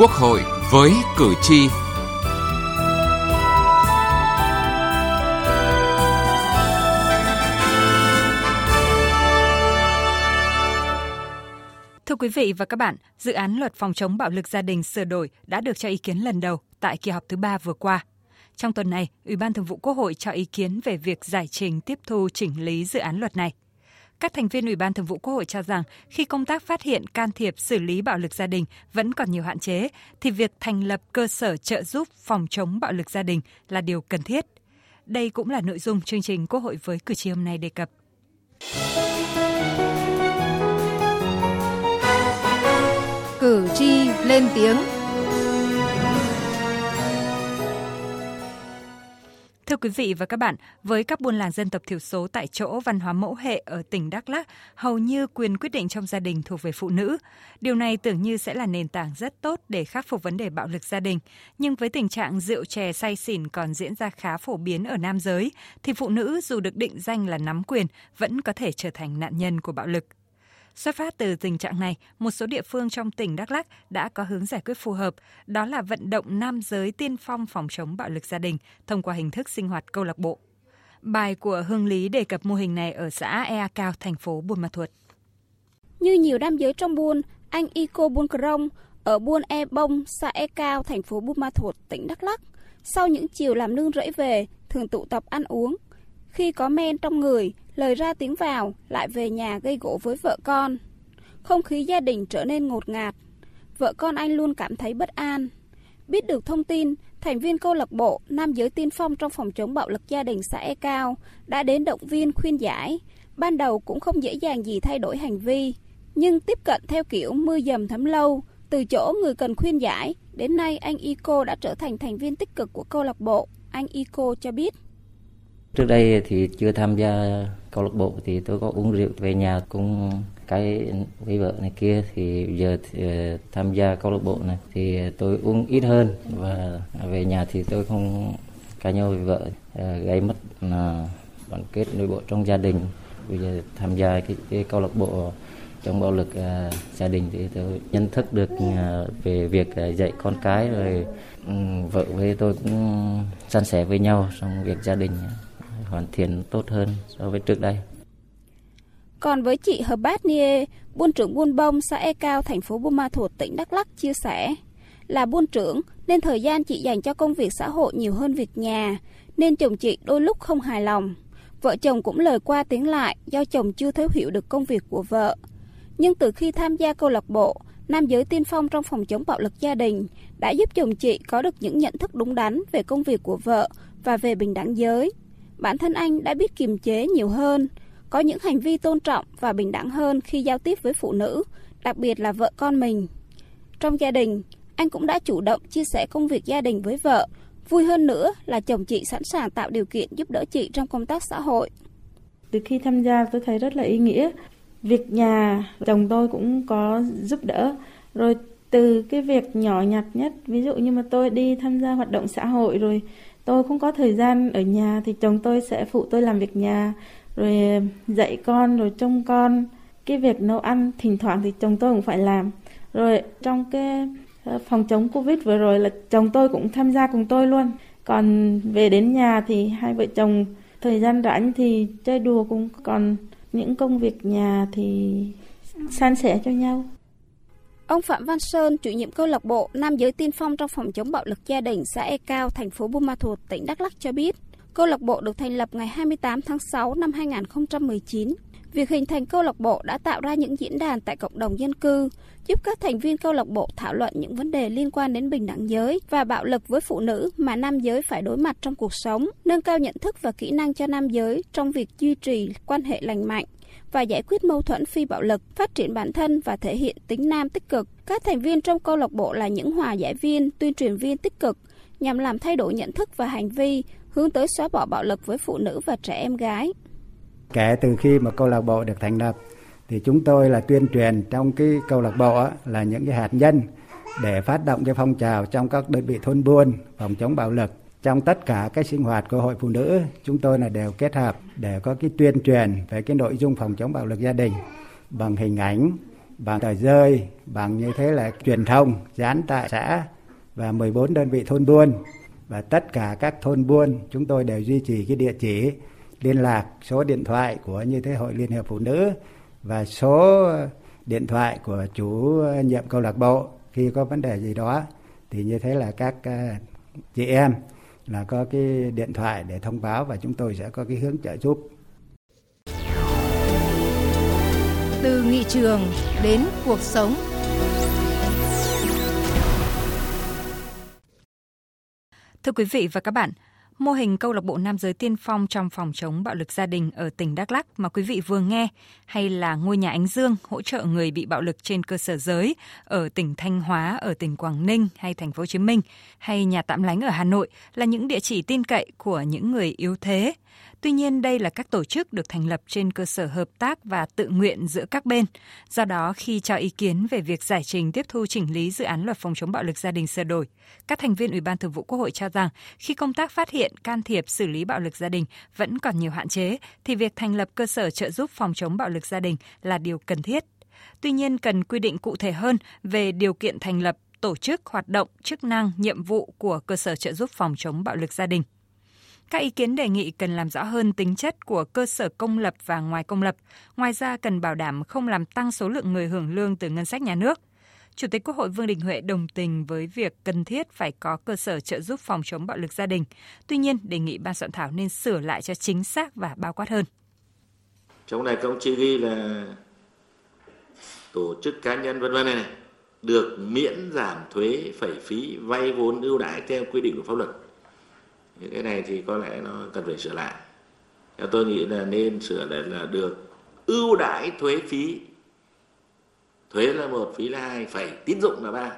Quốc hội với cử tri. Thưa quý vị và các bạn, dự án Luật Phòng chống bạo lực gia đình sửa đổi đã được cho ý kiến lần đầu tại kỳ họp thứ 3 vừa qua. Trong tuần này, Ủy ban Thường vụ Quốc hội cho ý kiến về việc giải trình tiếp thu chỉnh lý dự án luật này. Các thành viên Ủy ban Thường vụ Quốc hội cho rằng khi công tác phát hiện, can thiệp, xử lý bạo lực gia đình vẫn còn nhiều hạn chế, thì việc thành lập cơ sở trợ giúp phòng chống bạo lực gia đình là điều cần thiết. Đây cũng là nội dung chương trình Quốc hội với cử tri hôm nay đề cập. Cử tri lên tiếng. Thưa quý vị và các bạn, với các buôn làng dân tộc thiểu số tại chỗ văn hóa mẫu hệ ở tỉnh Đắk Lắk, hầu như quyền quyết định trong gia đình thuộc về phụ nữ. Điều này tưởng như sẽ là nền tảng rất tốt để khắc phục vấn đề bạo lực gia đình. Nhưng với tình trạng rượu chè say xỉn còn diễn ra khá phổ biến ở nam giới, thì phụ nữ dù được định danh là nắm quyền vẫn có thể trở thành nạn nhân của bạo lực. Xuất phát từ tình trạng này, một số địa phương trong tỉnh Đắk Lắk đã có hướng giải quyết phù hợp, đó là vận động nam giới tiên phong phòng chống bạo lực gia đình thông qua hình thức sinh hoạt câu lạc bộ. Bài của Hương Lý đề cập mô hình này ở xã Ea Kao, thành phố Buôn Ma Thuột. Như nhiều nam giới trong buôn, anh Y Ko Buôn Krông ở buôn Ea Bông, xã Ea Kao, thành phố Buôn Ma Thuột, tỉnh Đắk Lắk, sau những chiều làm nương rẫy về, thường tụ tập ăn uống. Khi có men trong người, lời ra tiếng vào, lại về nhà gây gổ với vợ con. Không khí gia đình trở nên ngột ngạt. Vợ con anh luôn cảm thấy bất an. Biết được thông tin, thành viên câu lạc bộ nam giới tiên phong trong phòng chống bạo lực gia đình xã Ea Kao đã đến động viên khuyên giải. Ban đầu cũng không dễ dàng gì thay đổi hành vi, nhưng tiếp cận theo kiểu mưa dầm thấm lâu. Từ chỗ người cần khuyên giải, đến nay anh Y Ko đã trở thành thành viên tích cực của câu lạc bộ. Anh Y Ko cho biết. Trước đây thì chưa tham gia câu lạc bộ thì tôi có uống rượu về nhà cũng cái với vợ này kia, thì giờ thì tham gia câu lạc bộ này thì tôi uống ít hơn và về nhà thì tôi không cãi nhau với vợ, gây mất đoàn kết nội bộ trong gia đình. Bây giờ tham gia cái câu lạc bộ chống bạo lực gia đình thì tôi nhận thức được về việc dạy con cái, rồi vợ với tôi cũng san sẻ với nhau trong việc gia đình hoàn thiện tốt hơn so với trước đây. Còn với chị H'Bát Niê, buôn trưởng buôn Bông, xã Ea Kao, thành phố Buôn Ma Thuột, tỉnh Đắk Lắk chia sẻ, là buôn trưởng nên thời gian chị dành cho công việc xã hội nhiều hơn việc nhà, nên chồng chị đôi lúc không hài lòng. Vợ chồng cũng lời qua tiếng lại do chồng chưa thấu hiểu được công việc của vợ. Nhưng từ khi tham gia câu lạc bộ nam giới tiên phong trong phòng chống bạo lực gia đình đã giúp chồng chị có được những nhận thức đúng đắn về công việc của vợ và về bình đẳng giới. Bản thân anh đã biết kiềm chế nhiều hơn, có những hành vi tôn trọng và bình đẳng hơn khi giao tiếp với phụ nữ, đặc biệt là vợ con mình. Trong gia đình, anh cũng đã chủ động chia sẻ công việc gia đình với vợ. Vui hơn nữa là chồng chị sẵn sàng tạo điều kiện giúp đỡ chị trong công tác xã hội. Từ khi tham gia tôi thấy rất là ý nghĩa. Việc nhà chồng tôi cũng có giúp đỡ. Rồi từ cái việc nhỏ nhặt nhất, ví dụ như mà tôi đi tham gia hoạt động xã hội rồi tôi không có thời gian ở nhà thì chồng tôi sẽ phụ tôi làm việc nhà, rồi dạy con, rồi trông con. Cái việc nấu ăn thỉnh thoảng thì chồng tôi cũng phải làm. Rồi trong cái phòng chống Covid vừa rồi là chồng tôi cũng tham gia cùng tôi luôn. Còn về đến nhà thì hai vợ chồng thời gian rảnh thì chơi đùa cùng, còn những công việc nhà thì san sẻ cho nhau. Ông Phạm Văn Sơn, chủ nhiệm câu lạc bộ nam giới tiên phong trong phòng chống bạo lực gia đình xã Ea Kao, thành phố Buôn Ma Thuột, tỉnh Đắk Lắk cho biết, câu lạc bộ được thành lập ngày 28 tháng 6 năm 2019. Việc hình thành câu lạc bộ đã tạo ra những diễn đàn tại cộng đồng dân cư, giúp các thành viên câu lạc bộ thảo luận những vấn đề liên quan đến bình đẳng giới và bạo lực với phụ nữ mà nam giới phải đối mặt trong cuộc sống, nâng cao nhận thức và kỹ năng cho nam giới trong việc duy trì quan hệ lành mạnh và giải quyết mâu thuẫn phi bạo lực, phát triển bản thân và thể hiện tính nam tích cực. Các thành viên trong câu lạc bộ là những hòa giải viên, tuyên truyền viên tích cực nhằm làm thay đổi nhận thức và hành vi, hướng tới xóa bỏ bạo lực với phụ nữ và trẻ em gái. Kể từ khi mà câu lạc bộ được thành lập thì chúng tôi là tuyên truyền trong cái câu lạc bộ là những cái hạt nhân để phát động cái phong trào trong các đơn vị thôn buôn phòng chống bạo lực. Trong tất cả các sinh hoạt của hội phụ nữ, chúng tôi là đều kết hợp để có cái tuyên truyền về cái nội dung phòng chống bạo lực gia đình bằng hình ảnh, bằng tờ rơi, bằng như thế là truyền thông dán tại xã và 14 đơn vị thôn buôn. Và tất cả các thôn buôn chúng tôi đều duy trì cái địa chỉ liên lạc, số điện thoại của như thế Hội Liên hiệp Phụ nữ và số điện thoại của chủ nhiệm câu lạc bộ. Khi có vấn đề gì đó thì như thế là các chị em là có cái điện thoại để thông báo và chúng tôi sẽ có cái hướng trợ giúp. Từ nghị trường đến cuộc sống. Thưa quý vị và các bạn, mô hình câu lạc bộ nam giới tiên phong trong phòng chống bạo lực gia đình ở tỉnh Đắk Lắk mà quý vị vừa nghe, hay là ngôi nhà Ánh Dương hỗ trợ người bị bạo lực trên cơ sở giới ở tỉnh Thanh Hóa, ở tỉnh Quảng Ninh hay thành phố Hồ Chí Minh, hay nhà tạm lánh ở Hà Nội là những địa chỉ tin cậy của những người yếu thế. Tuy nhiên, đây là các tổ chức được thành lập trên cơ sở hợp tác và tự nguyện giữa các bên. Do đó, khi cho ý kiến về việc giải trình tiếp thu chỉnh lý dự án luật phòng chống bạo lực gia đình sửa đổi, các thành viên Ủy ban Thường vụ Quốc hội cho rằng khi công tác phát hiện, can thiệp, xử lý bạo lực gia đình vẫn còn nhiều hạn chế, thì việc thành lập cơ sở trợ giúp phòng chống bạo lực gia đình là điều cần thiết. Tuy nhiên, cần quy định cụ thể hơn về điều kiện thành lập, tổ chức, hoạt động, chức năng, nhiệm vụ của cơ sở trợ giúp phòng chống bạo lực gia đình. Các ý kiến đề nghị cần làm rõ hơn tính chất của cơ sở công lập và ngoài công lập. Ngoài ra, cần bảo đảm không làm tăng số lượng người hưởng lương từ ngân sách nhà nước. Chủ tịch Quốc hội Vương Đình Huệ đồng tình với việc cần thiết phải có cơ sở trợ giúp phòng chống bạo lực gia đình. Tuy nhiên, đề nghị ban soạn thảo nên sửa lại cho chính xác và bao quát hơn. Trong này cũng chỉ ghi là tổ chức cá nhân v.v. này được miễn giảm thuế, phẩy phí, vay vốn ưu đãi theo quy định của pháp luật. Những cái này thì có lẽ nó cần phải sửa lại. Tôi nghĩ là nên sửa lại là được ưu đãi thuế phí. Thuế là 1, phí là 2, phải tín dụng là 3.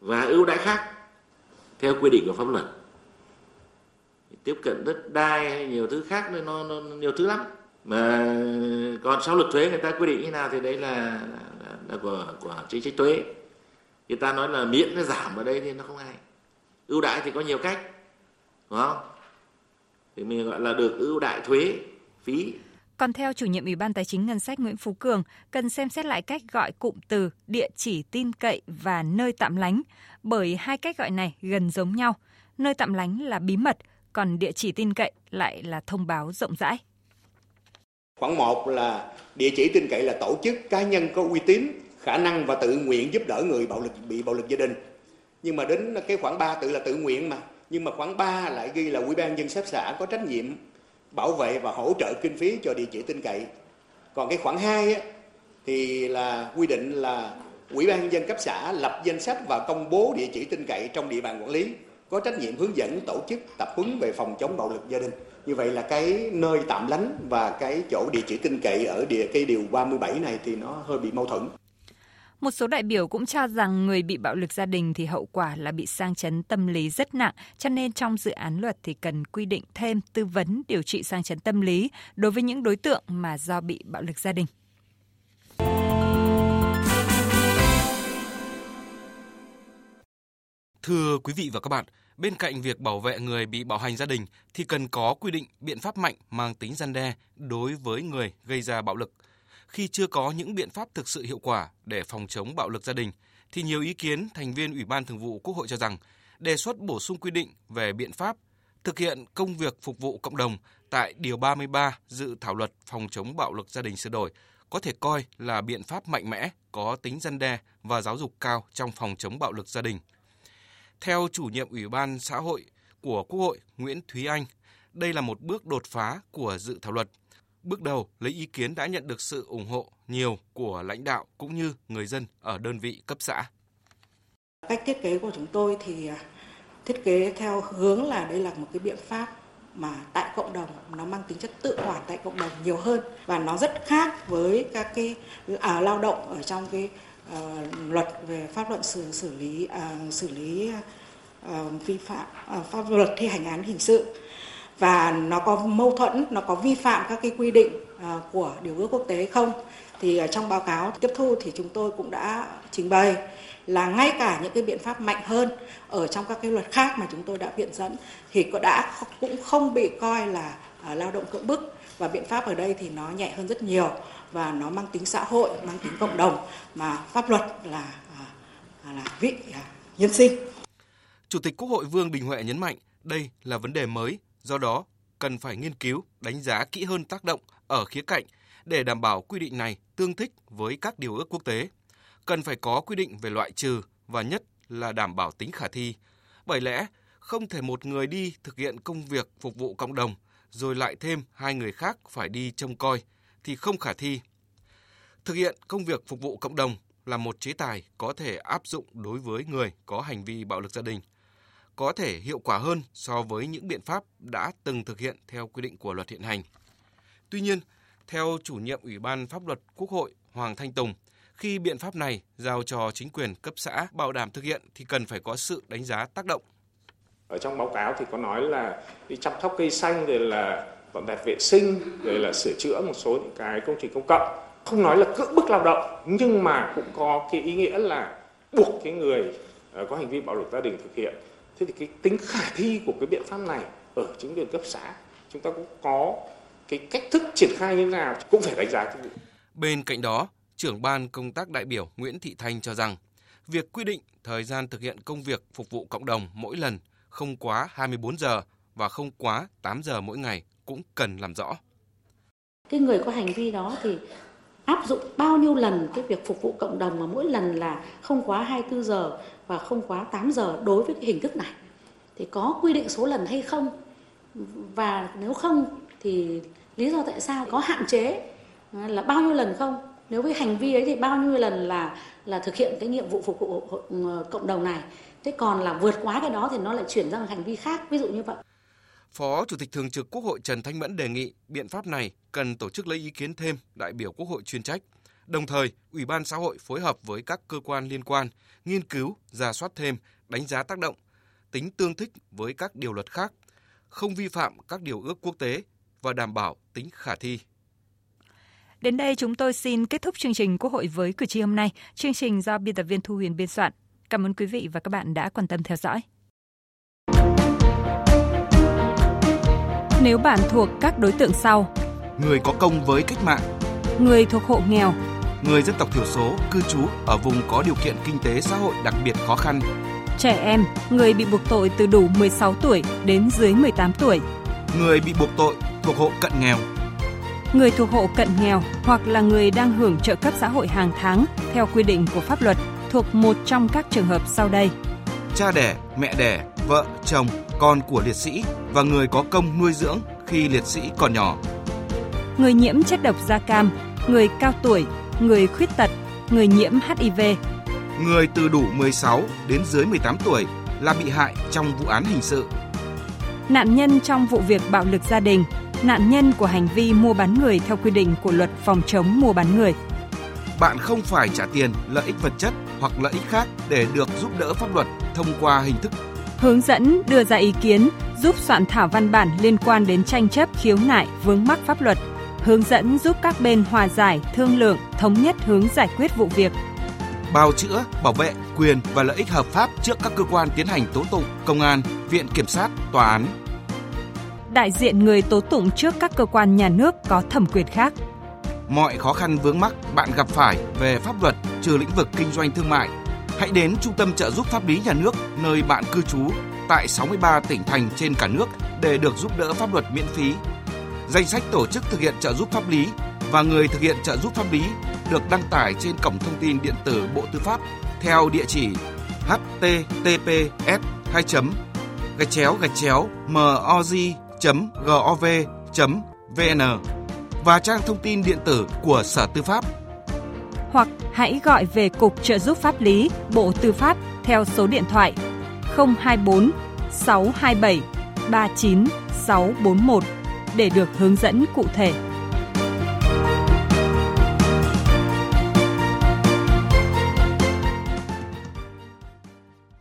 Và ưu đãi khác theo quy định của pháp luật. Tiếp cận đất đai hay nhiều thứ khác, nó nhiều thứ lắm. Mà còn sau luật thuế người ta quy định như nào thì đấy là của chính sách thuế. Người ta nói là miễn nó giảm ở đây thì nó không hay. Ưu đãi thì có nhiều cách, đúng không? Thì mình gọi là được ưu đãi thuế, phí. Còn theo chủ nhiệm Ủy ban Tài chính Ngân sách Nguyễn Phú Cường, cần xem xét lại cách gọi cụm từ địa chỉ tin cậy và nơi tạm lánh, bởi hai cách gọi này gần giống nhau. Nơi tạm lánh là bí mật, còn địa chỉ tin cậy lại là thông báo rộng rãi. Khoảng 1 là địa chỉ tin cậy là tổ chức cá nhân có uy tín, khả năng và tự nguyện giúp đỡ người bị bạo lực gia đình. Nhưng mà đến cái khoảng 3 tự là tự nguyện mà. Nhưng mà khoảng 3 lại ghi là Ủy ban dân cấp xã có trách nhiệm bảo vệ và hỗ trợ kinh phí cho địa chỉ tin cậy. Còn cái khoảng 2 á, thì là quy định là Ủy ban dân cấp xã lập danh sách và công bố địa chỉ tin cậy trong địa bàn quản lý, có trách nhiệm hướng dẫn, tổ chức, tập huấn về phòng chống bạo lực gia đình. Như vậy là cái nơi tạm lánh và cái chỗ địa chỉ tin cậy ở cái điều 37 này thì nó hơi bị mâu thuẫn. Một số đại biểu cũng cho rằng người bị bạo lực gia đình thì hậu quả là bị sang chấn tâm lý rất nặng, cho nên trong dự án luật thì cần quy định thêm tư vấn điều trị sang chấn tâm lý đối với những đối tượng mà do bị bạo lực gia đình. Thưa quý vị và các bạn, bên cạnh việc bảo vệ người bị bạo hành gia đình thì cần có quy định biện pháp mạnh mang tính răn đe đối với người gây ra bạo lực. Khi chưa có những biện pháp thực sự hiệu quả để phòng chống bạo lực gia đình, thì nhiều ý kiến thành viên Ủy ban Thường vụ Quốc hội cho rằng đề xuất bổ sung quy định về biện pháp thực hiện công việc phục vụ cộng đồng tại Điều 33 Dự thảo luật phòng chống bạo lực gia đình sửa đổi có thể coi là biện pháp mạnh mẽ, có tính răn đe và giáo dục cao trong phòng chống bạo lực gia đình. Theo chủ nhiệm Ủy ban Xã hội của Quốc hội Nguyễn Thúy Anh, đây là một bước đột phá của dự thảo luật. Bước đầu lấy ý kiến đã nhận được sự ủng hộ nhiều của lãnh đạo cũng như người dân ở đơn vị cấp xã. Cách thiết kế của chúng tôi thì thiết kế theo hướng là đây là một cái biện pháp mà tại cộng đồng, nó mang tính chất tự quản tại cộng đồng nhiều hơn và nó rất khác với các cái lao động ở trong cái luật về pháp luật xử lý vi phạm pháp luật thi hành án hình sự. Và nó có mâu thuẫn, nó có vi phạm các cái quy định của điều ước quốc tế không? Thì trong báo cáo tiếp thu thì chúng tôi cũng đã trình bày là ngay cả những cái biện pháp mạnh hơn ở trong các cái luật khác mà chúng tôi đã viện dẫn thì cũng không bị coi là lao động cưỡng bức. Và biện pháp ở đây thì nó nhẹ hơn rất nhiều và nó mang tính xã hội, mang tính cộng đồng, mà pháp luật là vị nhân sinh. Chủ tịch Quốc hội Vương Đình Huệ nhấn mạnh đây là vấn đề mới, do đó cần phải nghiên cứu, đánh giá kỹ hơn tác động ở khía cạnh để đảm bảo quy định này tương thích với các điều ước quốc tế. Cần phải có quy định về loại trừ và nhất là đảm bảo tính khả thi. Bởi lẽ không thể một người đi thực hiện công việc phục vụ cộng đồng rồi lại thêm hai người khác phải đi trông coi thì không khả thi. Thực hiện công việc phục vụ cộng đồng là một chế tài có thể áp dụng đối với người có hành vi bạo lực gia đình, có thể hiệu quả hơn so với những biện pháp đã từng thực hiện theo quy định của luật hiện hành. Tuy nhiên, theo chủ nhiệm Ủy ban Pháp luật Quốc hội Hoàng Thanh Tùng, khi biện pháp này giao cho chính quyền cấp xã bảo đảm thực hiện thì cần phải có sự đánh giá tác động. Ở trong báo cáo thì có nói là đi chăm sóc cây xanh, rồi là dọn dẹp vệ sinh, rồi là sửa chữa một số những cái công trình công cộng. Không nói là cưỡng bức lao động, nhưng mà cũng có cái ý nghĩa là buộc cái người có hành vi bạo lực gia đình thực hiện. Thế thì cái tính khả thi của cái biện pháp này ở chính quyền cấp xã, chúng ta cũng có cái cách thức triển khai như thế nào cũng phải đánh giá. Bên cạnh đó, trưởng ban công tác đại biểu Nguyễn Thị Thanh cho rằng việc quy định thời gian thực hiện công việc phục vụ cộng đồng mỗi lần không quá 24 giờ và không quá 8 giờ mỗi ngày cũng cần làm rõ. Cái người có hành vi đó thì áp dụng bao nhiêu lần cái việc phục vụ cộng đồng mà mỗi lần là không quá 24 giờ và không quá 8 giờ đối với cái hình thức này. Thì có quy định số lần hay không? Và nếu không thì lý do tại sao, có hạn chế là bao nhiêu lần không? Nếu với hành vi ấy thì bao nhiêu lần là thực hiện cái nhiệm vụ phục vụ cộng đồng này. Thế còn là vượt quá cái đó thì nó lại chuyển sang hành vi khác, ví dụ như vậy. Phó Chủ tịch Thường trực Quốc hội Trần Thanh Mẫn đề nghị biện pháp này cần tổ chức lấy ý kiến thêm đại biểu Quốc hội chuyên trách. Đồng thời, Ủy ban xã hội phối hợp với các cơ quan liên quan, nghiên cứu, rà soát thêm, đánh giá tác động, tính tương thích với các điều luật khác, không vi phạm các điều ước quốc tế và đảm bảo tính khả thi. Đến đây chúng tôi xin kết thúc chương trình Quốc hội với cử tri hôm nay. Chương trình do biên tập viên Thu Huyền biên soạn. Cảm ơn quý vị và các bạn đã quan tâm theo dõi. Nếu bạn thuộc các đối tượng sau: người có công với cách mạng, người thuộc hộ nghèo, người dân tộc thiểu số cư trú ở vùng có điều kiện kinh tế xã hội đặc biệt khó khăn, trẻ em, người bị buộc tội từ đủ 16 tuổi đến dưới 18 tuổi, người bị buộc tội thuộc hộ cận nghèo, người thuộc hộ cận nghèo hoặc là người đang hưởng trợ cấp xã hội hàng tháng theo quy định của pháp luật thuộc một trong các trường hợp sau đây: cha đẻ, mẹ đẻ, vợ, chồng, con của liệt sĩ và người có công nuôi dưỡng khi liệt sĩ còn nhỏ, người nhiễm chất độc da cam, người cao tuổi, người khuyết tật, người nhiễm HIV, người từ đủ 16 đến dưới 18 tuổi là bị hại trong vụ án hình sự, nạn nhân trong vụ việc bạo lực gia đình, nạn nhân của hành vi mua bán người theo quy định của luật phòng chống mua bán người. Bạn không phải trả tiền, lợi ích vật chất hoặc lợi ích khác để được giúp đỡ pháp luật thông qua hình thức hướng dẫn, đưa ra ý kiến, giúp soạn thảo văn bản liên quan đến tranh chấp, khiếu nại, vướng mắc pháp luật, hướng dẫn giúp các bên hòa giải, thương lượng, thống nhất hướng giải quyết vụ việc, bào chữa, bảo vệ quyền và lợi ích hợp pháp trước các cơ quan tiến hành tố tụng, công an, viện kiểm sát, tòa án, đại diện người tố tụng trước các cơ quan nhà nước có thẩm quyền khác. Mọi khó khăn vướng mắc bạn gặp phải về pháp luật trừ lĩnh vực kinh doanh thương mại, hãy đến Trung tâm Trợ giúp Pháp lý Nhà nước nơi bạn cư trú tại 63 tỉnh thành trên cả nước để được giúp đỡ pháp luật miễn phí. Danh sách tổ chức thực hiện trợ giúp pháp lý và người thực hiện trợ giúp pháp lý được đăng tải trên cổng thông tin điện tử Bộ Tư pháp theo địa chỉ https://moz.gov.vn và trang thông tin điện tử của Sở Tư pháp. Hoặc hãy gọi về Cục Trợ giúp Pháp lý Bộ Tư pháp theo số điện thoại 024 627 39641 để được hướng dẫn cụ thể.